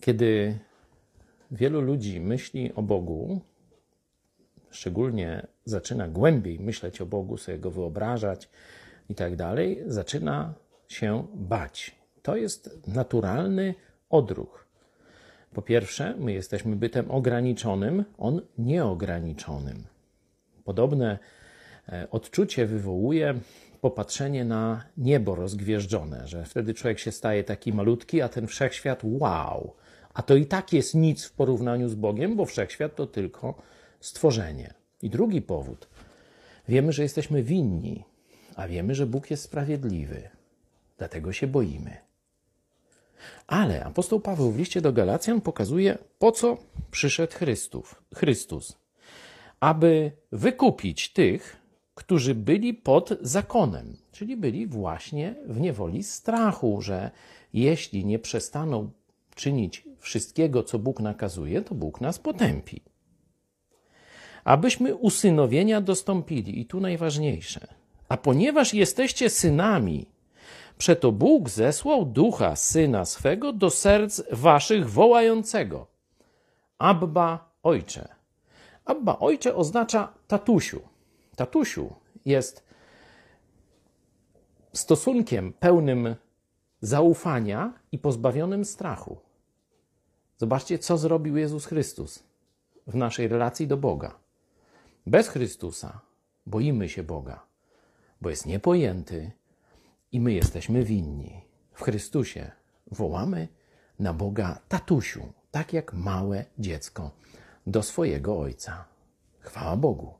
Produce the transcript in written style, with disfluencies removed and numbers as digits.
Kiedy wielu ludzi myśli o Bogu, szczególnie zaczyna głębiej myśleć o Bogu, sobie go wyobrażać i tak dalej, zaczyna się bać. To jest naturalny odruch. Po pierwsze, my jesteśmy bytem ograniczonym, on nieograniczonym. Podobne odczucie wywołuje popatrzenie na niebo rozgwieżdżone, że wtedy człowiek się staje taki malutki, a ten wszechświat wow. A to i tak jest nic w porównaniu z Bogiem, bo wszechświat to tylko stworzenie. I drugi powód. Wiemy, że jesteśmy winni, a wiemy, że Bóg jest sprawiedliwy. Dlatego się boimy. Ale apostoł Paweł w liście do Galacjan pokazuje, po co przyszedł Chrystus. Aby wykupić tych, którzy byli pod zakonem, czyli byli właśnie w niewoli strachu, że jeśli nie przestaną czynić wszystkiego, co Bóg nakazuje, to Bóg nas potępi. Abyśmy usynowienia dostąpili, i tu najważniejsze, a ponieważ jesteście synami, przeto Bóg zesłał ducha Syna swego do serc waszych wołającego. Abba, Ojcze. Abba, Ojcze oznacza tatusiu. Tatusiu jest stosunkiem pełnym zaufania i pozbawionym strachu. Zobaczcie, co zrobił Jezus Chrystus w naszej relacji do Boga. Bez Chrystusa boimy się Boga, bo jest niepojęty i my jesteśmy winni. W Chrystusie wołamy na Boga tatusiu, tak jak małe dziecko do swojego Ojca. Chwała Bogu.